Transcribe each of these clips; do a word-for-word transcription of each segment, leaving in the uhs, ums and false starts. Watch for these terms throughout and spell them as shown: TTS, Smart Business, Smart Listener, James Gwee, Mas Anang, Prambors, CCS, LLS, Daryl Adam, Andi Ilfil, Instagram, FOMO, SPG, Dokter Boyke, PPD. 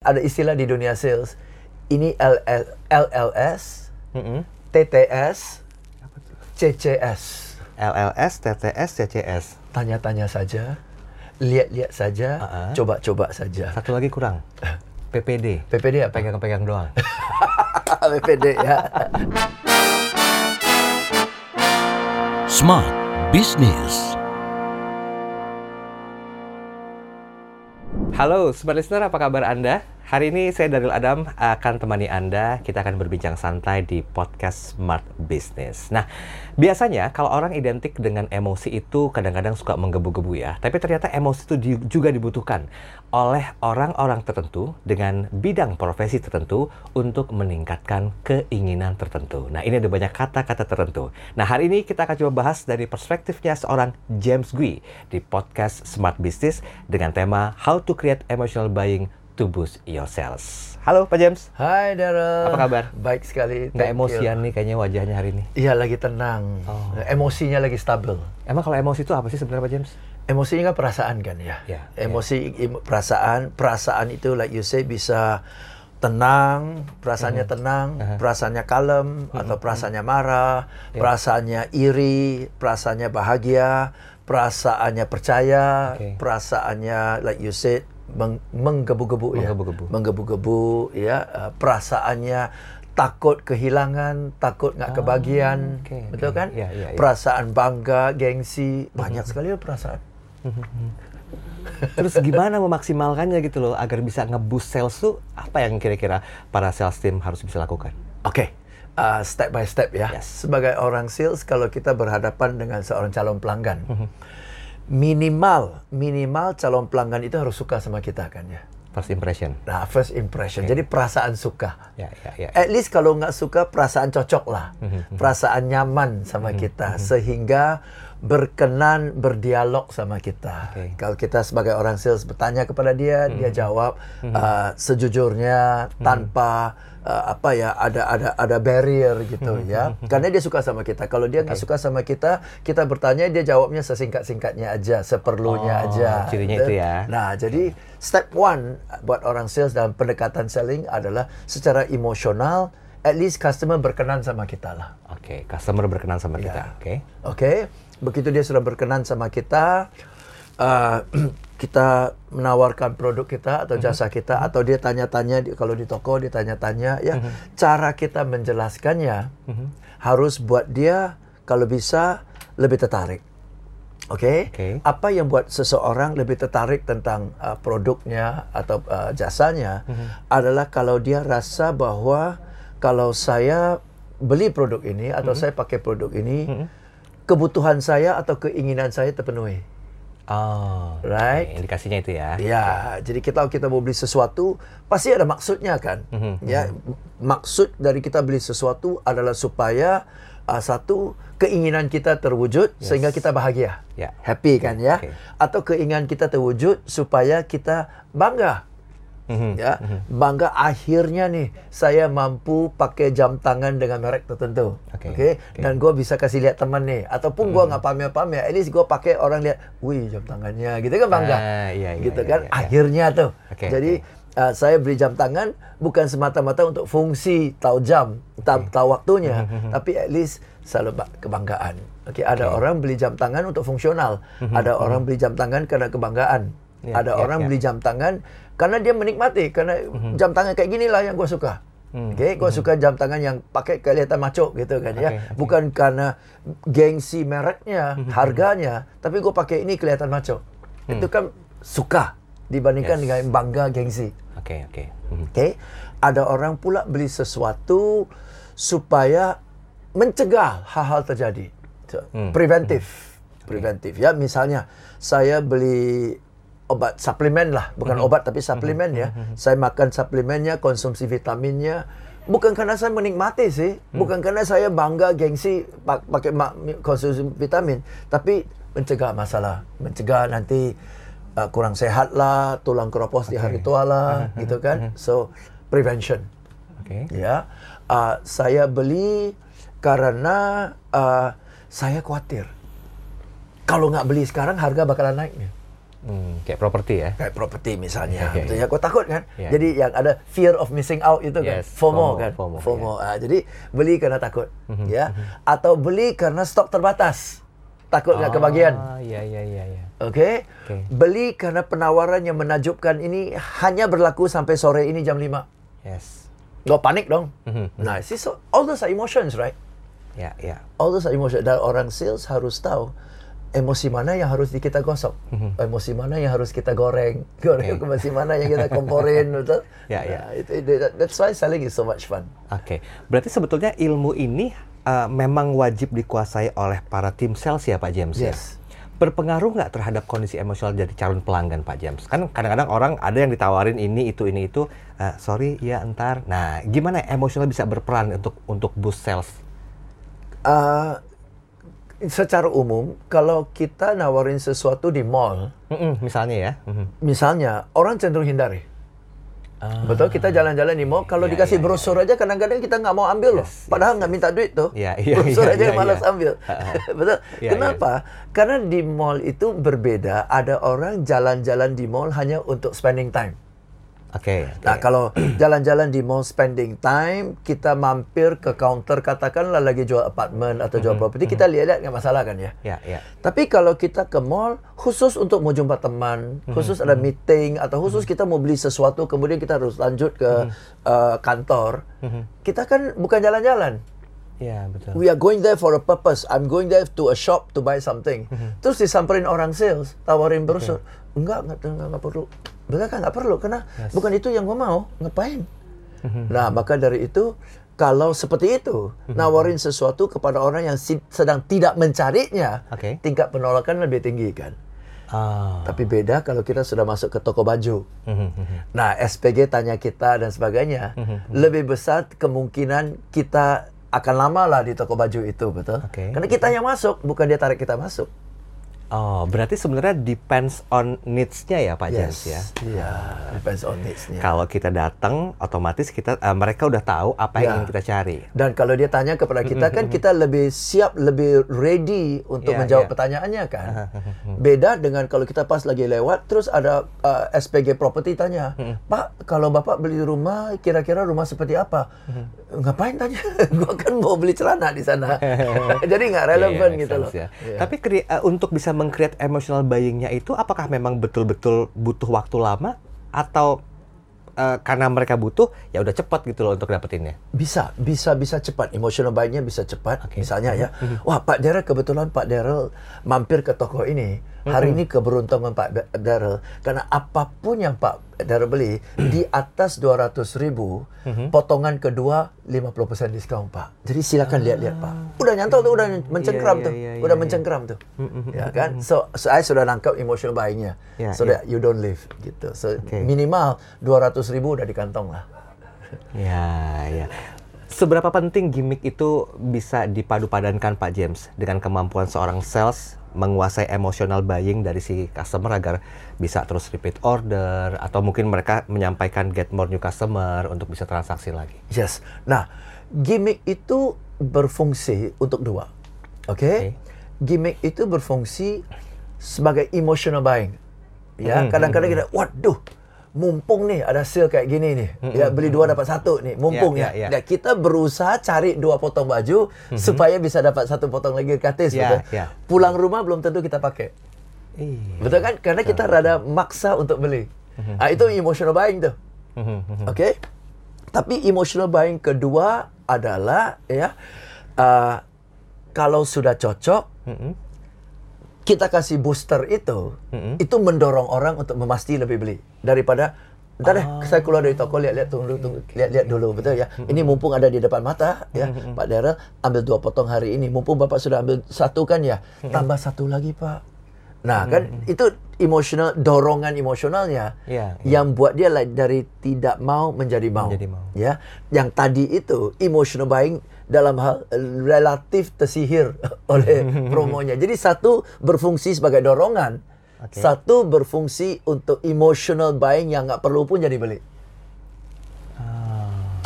Ada istilah di dunia sales, ini L L S, mm-hmm. T T S, C C S. L L S, T T S, C C S. Tanya-tanya saja, lihat-lihat saja, uh-huh. Coba-coba saja. Satu lagi kurang, P P D. P P D apa? Pegang-pegang doang. P P D ya. Smart Business. Halo Smart Listener, apa kabar Anda? Hari ini saya Daryl Adam akan temani Anda. Kita akan berbincang santai di podcast Smart Business. Nah, biasanya kalau orang identik dengan emosi itu kadang-kadang suka menggebu-gebu ya. Tapi ternyata emosi itu juga dibutuhkan oleh orang-orang tertentu dengan bidang profesi tertentu untuk meningkatkan keinginan tertentu. Nah, ini ada banyak kata-kata tertentu. Nah, hari ini kita akan coba bahas dari perspektifnya seorang James Gwee di podcast Smart Business dengan tema How to Create Emotional Buying to Boost Your Sales. Halo Pak James. Hai Daryl. Apa kabar? Baik sekali. Nggak emosian nih kayaknya wajahnya hari ini. Iya, lagi tenang. Oh. Emosinya lagi stabil. Emang kalau emosi itu apa sih sebenarnya Pak James? Emosi ini kan perasaan kan ya. Yeah, emosi yeah. Im- perasaan, perasaan itu like you say bisa tenang, perasaannya mm-hmm. tenang, uh-huh. perasaannya kalem, mm-hmm. atau perasaannya marah, yeah. perasaannya iri, perasaannya bahagia, perasaannya percaya, okay. perasaannya like you said Meng, menggebu-gebu, menggebu-gebu ya, menggebu-gebu ya, uh, perasaannya takut kehilangan, takut nggak ah, kebagian, okay, betul okay. kan? Yeah, yeah, yeah. Perasaan bangga, gengsi, banyak mm-hmm. sekali loh perasaan. Mm-hmm. Terus gimana memaksimalkannya gitu loh, agar bisa nge-boost sales tuh apa yang kira-kira para sales team harus bisa lakukan? Oke, okay. uh, step by step ya. Yes. Sebagai orang sales, kalau kita berhadapan dengan seorang calon pelanggan. Mm-hmm. Minimal, minimal calon pelanggan itu harus suka sama kita kan ya. First impression. Nah, first impression. Yeah. Jadi perasaan suka. Yeah, yeah, yeah. At least kalau nggak suka, perasaan cocok lah. Mm-hmm. Perasaan nyaman sama mm-hmm. kita. Mm-hmm. Sehingga berkenan berdialog sama kita. Okay. Kalau kita sebagai orang sales bertanya kepada dia, mm-hmm. dia jawab mm-hmm. uh, sejujurnya, mm-hmm. tanpa uh, apa ya, ada ada ada barrier gitu mm-hmm. ya. Karena dia suka sama kita. Kalau dia nggak okay. suka sama kita, kita bertanya, dia jawabnya sesingkat-singkatnya aja, seperlunya oh, aja. Cirinya itu ya. Nah, jadi step one buat orang sales dalam pendekatan selling adalah secara emosional, at least customer berkenan sama kita lah. Oke, okay, customer berkenan sama kita. Oke, yeah. oke. Okay. Okay. Begitu dia sudah berkenan sama kita, uh, kita menawarkan produk kita atau jasa mm-hmm. kita, atau dia tanya-tanya di, kalau di toko dia tanya-tanya, ya mm-hmm. cara kita menjelaskannya mm-hmm. harus buat dia kalau bisa lebih tertarik. Oke, okay? okay. Apa yang buat seseorang lebih tertarik tentang uh, produknya atau uh, jasanya mm-hmm. adalah kalau dia rasa bahwa kalau saya beli produk ini atau mm-hmm. saya pakai produk ini, mm-hmm. kebutuhan saya atau keinginan saya terpenuhi. Oh, right? Okay. Indikasinya itu ya. Ya, okay. jadi kita kita mau beli sesuatu pasti ada maksudnya kan. Mm-hmm. Ya, maksud dari kita beli sesuatu adalah supaya Uh, satu, keinginan kita terwujud yes. sehingga kita bahagia, yeah. happy kan ya, okay. atau keinginan kita terwujud supaya kita bangga, mm-hmm. ya mm-hmm. bangga akhirnya nih saya mampu pakai jam tangan dengan merek tertentu, oke, okay. okay? okay. dan gue bisa kasih lihat teman nih, ataupun gue nggak mm-hmm. pamer-pamer, at least gue pakai orang lihat, wih jam tangannya, gitu kan bangga, ah, iya, iya, gitu iya, kan, iya, iya. akhirnya tuh, okay, jadi okay. Uh, saya beli jam tangan bukan semata-mata untuk fungsi tahu jam, tahu, tahu waktunya, mm-hmm. tapi at least selalu kebanggaan. Oke, okay, ada okay. orang beli jam tangan untuk fungsional, mm-hmm. ada mm-hmm. orang beli jam tangan karena kebanggaan, yeah, ada yeah, orang yeah. beli jam tangan karena dia menikmati, karena mm-hmm. jam tangan kayak gini lah yang gua suka. Mm-hmm. Oke, okay, gua mm-hmm. suka jam tangan yang pakai kelihatan maco gitu kan okay, ya, okay. bukan karena gengsi mereknya, mm-hmm. harganya, tapi gua pakai ini kelihatan maco. Mm-hmm. Itu kan suka. Dibandingkan yes. dengan bangga gengsi. Oke, okay, oke. Okay. Mm-hmm. Oke, okay? Ada orang pula beli sesuatu supaya mencegah hal-hal terjadi. So, mm. Preventif. Mm. Preventif okay. ya. Misalnya, saya beli obat, suplemen lah. Bukan mm-hmm. obat, tapi suplemen mm-hmm. ya. Mm-hmm. Saya makan suplemennya, konsumsi vitaminnya. Bukan karena saya menikmati sih. Mm. Bukan karena saya bangga gengsi pakai konsumsi vitamin. Tapi mencegah masalah. Mencegah nanti Uh, kurang sehat lah, tulang keropos okay. di hari tua lah, uh-huh. gitu kan. Uh-huh. So, prevention. Okay. Ya, uh, saya beli karena uh, saya khawatir. Kalau nggak beli sekarang, harga bakalan naik. Hmm, kayak properti ya? Kayak properti misalnya, yeah, yeah, yeah. Aku takut kan? Yeah. Jadi yang ada fear of missing out itu yes, kan, FOMO, FOMO kan, FOMO. FOMO. Yeah. Ah, jadi beli karena takut, mm-hmm, ya, mm-hmm. Atau beli karena stok terbatas, takut nggak oh, kebagian. Iya iya iya. Oke, beli karena penawaran yang menakjubkan ini hanya berlaku sampai sore ini jam lima. Yes. Gak panik dong. Mm-hmm. Nah, see, so all those are emotions, right? Ya yeah, ya. Yeah. All those are emotions. Dan orang sales harus tahu. Emosi mana yang harus kita gosok? Emosi mana yang harus kita goreng? Goreng emosi mana yang kita komporin, betul? Ya, ya. That's why selling is so much fun. Oke, okay. Berarti sebetulnya ilmu ini uh, memang wajib dikuasai oleh para tim sales ya, Pak James? Yes. Berpengaruh nggak terhadap kondisi emosional dari calon pelanggan, Pak James? Kan kadang-kadang orang ada yang ditawarin ini, itu, ini, itu. Uh, sorry, ya entar. Nah, gimana emosional bisa berperan untuk untuk boost sales? Uh, Secara umum, kalau kita nawarin sesuatu di mall, mm-mm, misalnya ya, mm-hmm. misalnya orang cenderung hindari. Ah. Betul, kita jalan-jalan di mall, kalau yeah, dikasih yeah, brosur yeah. aja kadang-kadang kita nggak mau ambil loh, yes, padahal nggak yes, minta duit tuh, yeah, yeah, brosur yeah, aja yeah, malas yeah. ambil. Betul, yeah, kenapa? Yeah. Karena di mall itu berbeda, ada orang jalan-jalan di mall hanya untuk spending time. Oke. Okay, okay. Nah, kalau jalan-jalan di mall spending time, kita mampir ke counter, katakanlah lagi jual apartemen atau jual mm-hmm, properti, mm-hmm. kita lihat-lihat nggak masalah kan ya. Yeah, yeah. Tapi kalau kita ke mall khusus untuk mau jumpa teman, mm-hmm. khusus ada meeting atau khusus mm-hmm. kita mau beli sesuatu, kemudian kita harus lanjut ke mm-hmm. uh, kantor, mm-hmm. kita kan bukan jalan-jalan. Yeah, betul. We are going there for a purpose. I'm going there to a shop to buy something. Mm-hmm. Terus disamperin orang sales, tawarin brosur, okay. enggak, enggak, enggak, enggak perlu. Benar kan? Nggak perlu, karena yes. bukan itu yang gue mau, ngapain? Nah, maka dari itu, kalau seperti itu, nawarin sesuatu kepada orang yang sedang tidak mencarinya, okay. tingkat penolakan lebih tinggi kan? Oh. Tapi beda kalau kita sudah masuk ke toko baju. Nah, S P G tanya kita dan sebagainya, lebih besar kemungkinan kita akan lama lah di toko baju itu, betul? Okay. Karena kita yang masuk, bukan dia tarik kita masuk. Oh, berarti sebenarnya depends on needs-nya ya, Pak James ya. Iya, depends on needs-nya. Kalau kita datang, otomatis kita uh, mereka udah tahu apa yeah. yang ingin kita cari. Dan kalau dia tanya kepada kita kan kita lebih siap, lebih ready untuk yeah, menjawab yeah. pertanyaannya kan. Beda dengan kalau kita pas lagi lewat terus ada uh, S P G property tanya, "Pak, kalau Bapak beli rumah, kira-kira rumah seperti apa?" Ngapain tanya? Gua kan mau beli celana di sana. Jadi nggak relevan yeah, gitu sense, loh. Ya. Yeah. Tapi kri- uh, untuk bisa meng-create emotional buying-nya itu apakah memang betul-betul butuh waktu lama atau uh, karena mereka butuh ya udah cepat gitu loh untuk dapetinnya? Bisa, bisa bisa cepat. Emotional buying-nya bisa cepat. Okay. Misalnya ya, mm-hmm. wah Pak Daryl, kebetulan Pak Daryl mampir ke toko ini. Hari mm-hmm. ini keberuntungan Pak Daryl karena apapun yang Pak Daryl beli di atas dua ratus ribu, mm-hmm. potongan kedua lima puluh persen diskon, Pak. Jadi silakan ah. lihat-lihat, Pak. Udah nyantol tuh, udah mencengkram yeah, yeah, tuh. Yeah, yeah, udah yeah, mencengkram yeah. tuh. Mm-hmm. Ya kan? So, so I sudah nangkap emotional buying-nya. Yeah, so yeah. that you don't live gitu. So okay. minimal dua ratus ribu udah di kantong lah. Ya, ya. Seberapa penting gimmick itu bisa dipadupadankan Pak James dengan kemampuan seorang sales menguasai emotional buying dari si customer agar bisa terus repeat order atau mungkin mereka menyampaikan get more new customer untuk bisa transaksi lagi? Yes. Nah, gimmick itu berfungsi untuk dua. Oke? Okay? Okay. Gimmick itu berfungsi sebagai emotional buying. Ya, mm-hmm. kadang-kadang kita, waduh, mumpung nih ada sale kayak gini nih, mm-hmm. ya beli dua dapat satu nih, mumpung yeah, ya. Yeah, yeah. Nah, kita berusaha cari dua potong baju mm-hmm. supaya bisa dapat satu potong lagi gratis. Yeah, yeah. Pulang rumah belum tentu kita pakai, yeah. betul kan? Karena kita rada maksa untuk beli. Mm-hmm. Nah, itu emotional buying tuh, mm-hmm. oke? Okay? Tapi emotional buying kedua adalah ya uh, kalau sudah cocok. Mm-hmm. Kita kasih booster itu, mm-hmm. itu mendorong orang untuk memastikan lebih beli daripada entar deh oh. saya keluar dari toko lihat-lihat tunggu tunggu lihat-lihat dulu, betul ya. Mm-hmm. Ini mumpung ada di depan mata ya. Mm-hmm. Pak Daryl ambil dua potong hari ini, mumpung Bapak sudah ambil satu kan ya. Mm-hmm. Tambah satu lagi, Pak. Nah, mm-hmm. kan itu emosional, dorongan emosionalnya yeah, yeah. yang buat dia dari tidak mau menjadi mau. Menjadi mau. Ya. Yang tadi itu emotional buying dalam hal relatif tersihir oleh promonya. Jadi satu berfungsi sebagai dorongan, okay. satu berfungsi untuk emotional buying yang nggak perlu pun jadi beli. Ah.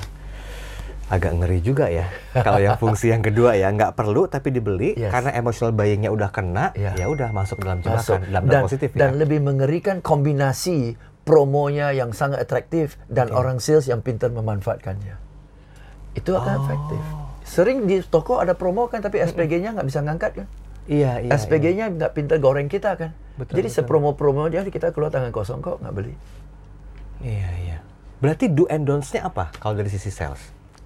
Agak ngeri juga ya, kalau yang fungsi yang kedua ya, nggak perlu tapi dibeli, yes. Karena emotional buying-nya udah kena, yeah. Ya udah masuk dalam jebakan, dalam dan, positif ya. Dan lebih mengerikan kombinasi promonya yang sangat atraktif dan okay. orang sales yang pintar memanfaatkannya. Itu akan oh. efektif. Sering di toko ada promo kan, tapi S P G-nya nggak bisa ngangkat kan. Iya, iya. S P G-nya nggak iya. pintar goreng kita kan. Betul, jadi betul. Sepromo-promo dia kita keluar tangan kosong kok, nggak beli. Iya, iya. Berarti do and don'ts-nya apa kalau dari sisi sales?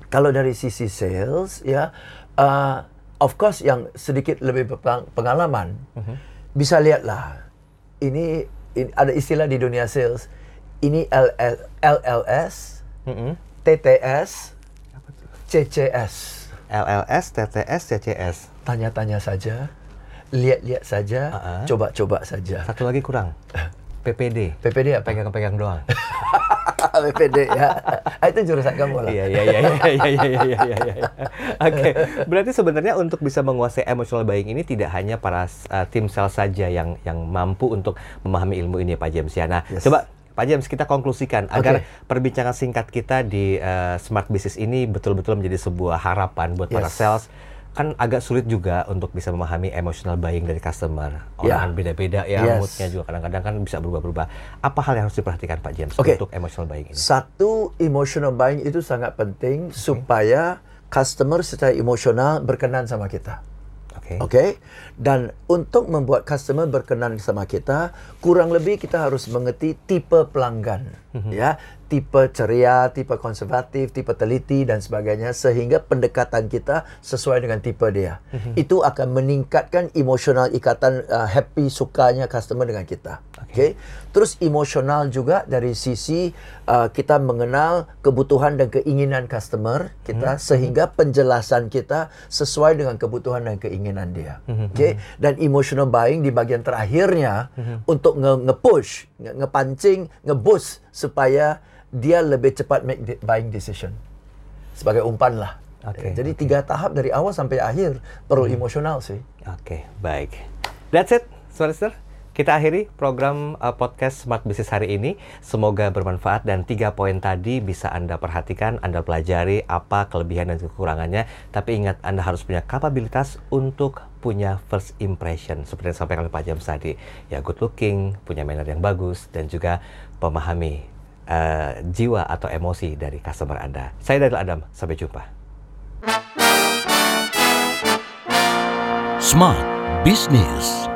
Kalau dari sisi sales, ya, uh, of course yang sedikit lebih pengalaman, uh-huh. bisa lihatlah. Ini, ini ada istilah di dunia sales, ini L L S, uh-huh. T T S, C C S. L L S, T T S, C C S. Tanya-tanya saja, lihat-lihat saja, uh-huh. coba-coba saja. Satu lagi kurang, P P D. P P D apa? Pegang-pegang doang. P P D ya. Itu jurusan kamu lah. Iya iya iya iya iya iya. Oke, berarti sebenarnya untuk bisa menguasai emotional buying ini tidak hanya para uh, tim sales saja yang yang mampu untuk memahami ilmu ini ya, Pak James ya. Nah, yes. coba Pak James, kita konklusikan agar okay. perbincangan singkat kita di uh, Smart Business ini betul-betul menjadi sebuah harapan buat yes. para sales. Kan agak sulit juga untuk bisa memahami emotional buying dari customer. Orang yeah. kan beda-beda ya, yes. moodnya juga kadang-kadang kan bisa berubah-berubah. Apa hal yang harus diperhatikan Pak James okay. untuk emotional buying ini? Satu, emotional buying itu sangat penting okay. supaya customer secara emosional berkenan sama kita. Oke. Okay. Okay? Dan untuk membuat customer berkenan sama kita, kurang lebih kita harus mengerti tipe pelanggan. Mm-hmm. Ya, tipe ceria, tipe konservatif, tipe teliti dan sebagainya, sehingga pendekatan kita sesuai dengan tipe dia. Mm-hmm. Itu akan meningkatkan emosional ikatan uh, happy, sukanya customer dengan kita. Okay. Okay? Terus emosional juga dari sisi uh, kita mengenal kebutuhan dan keinginan customer kita, mm-hmm. sehingga penjelasan kita sesuai dengan kebutuhan dan keinginan dia. Mm-hmm. Okay? Dan emotional buying di bagian terakhirnya mm-hmm. untuk nge- nge-push, nge- nge-pancing, nge-boost supaya dia lebih cepat make de- buying decision. Sebagai umpan lah. Okay, Jadi okay. tiga tahap dari awal sampai akhir perlu hmm. emosional sih. Oke, okay, baik. That's it, Smart Listener. Kita akhiri program uh, podcast Smart Business hari ini. Semoga bermanfaat dan tiga poin tadi bisa Anda perhatikan, Anda pelajari apa kelebihan dan kekurangannya. Tapi ingat, Anda harus punya kapabilitas untuk punya first impression. Seperti yang sampaikan oleh Pak James tadi. Ya, good looking, punya manner yang bagus, dan juga memahami Uh, jiwa atau emosi dari customer Anda. Saya Daryl Adam, sampai jumpa. Smart Business.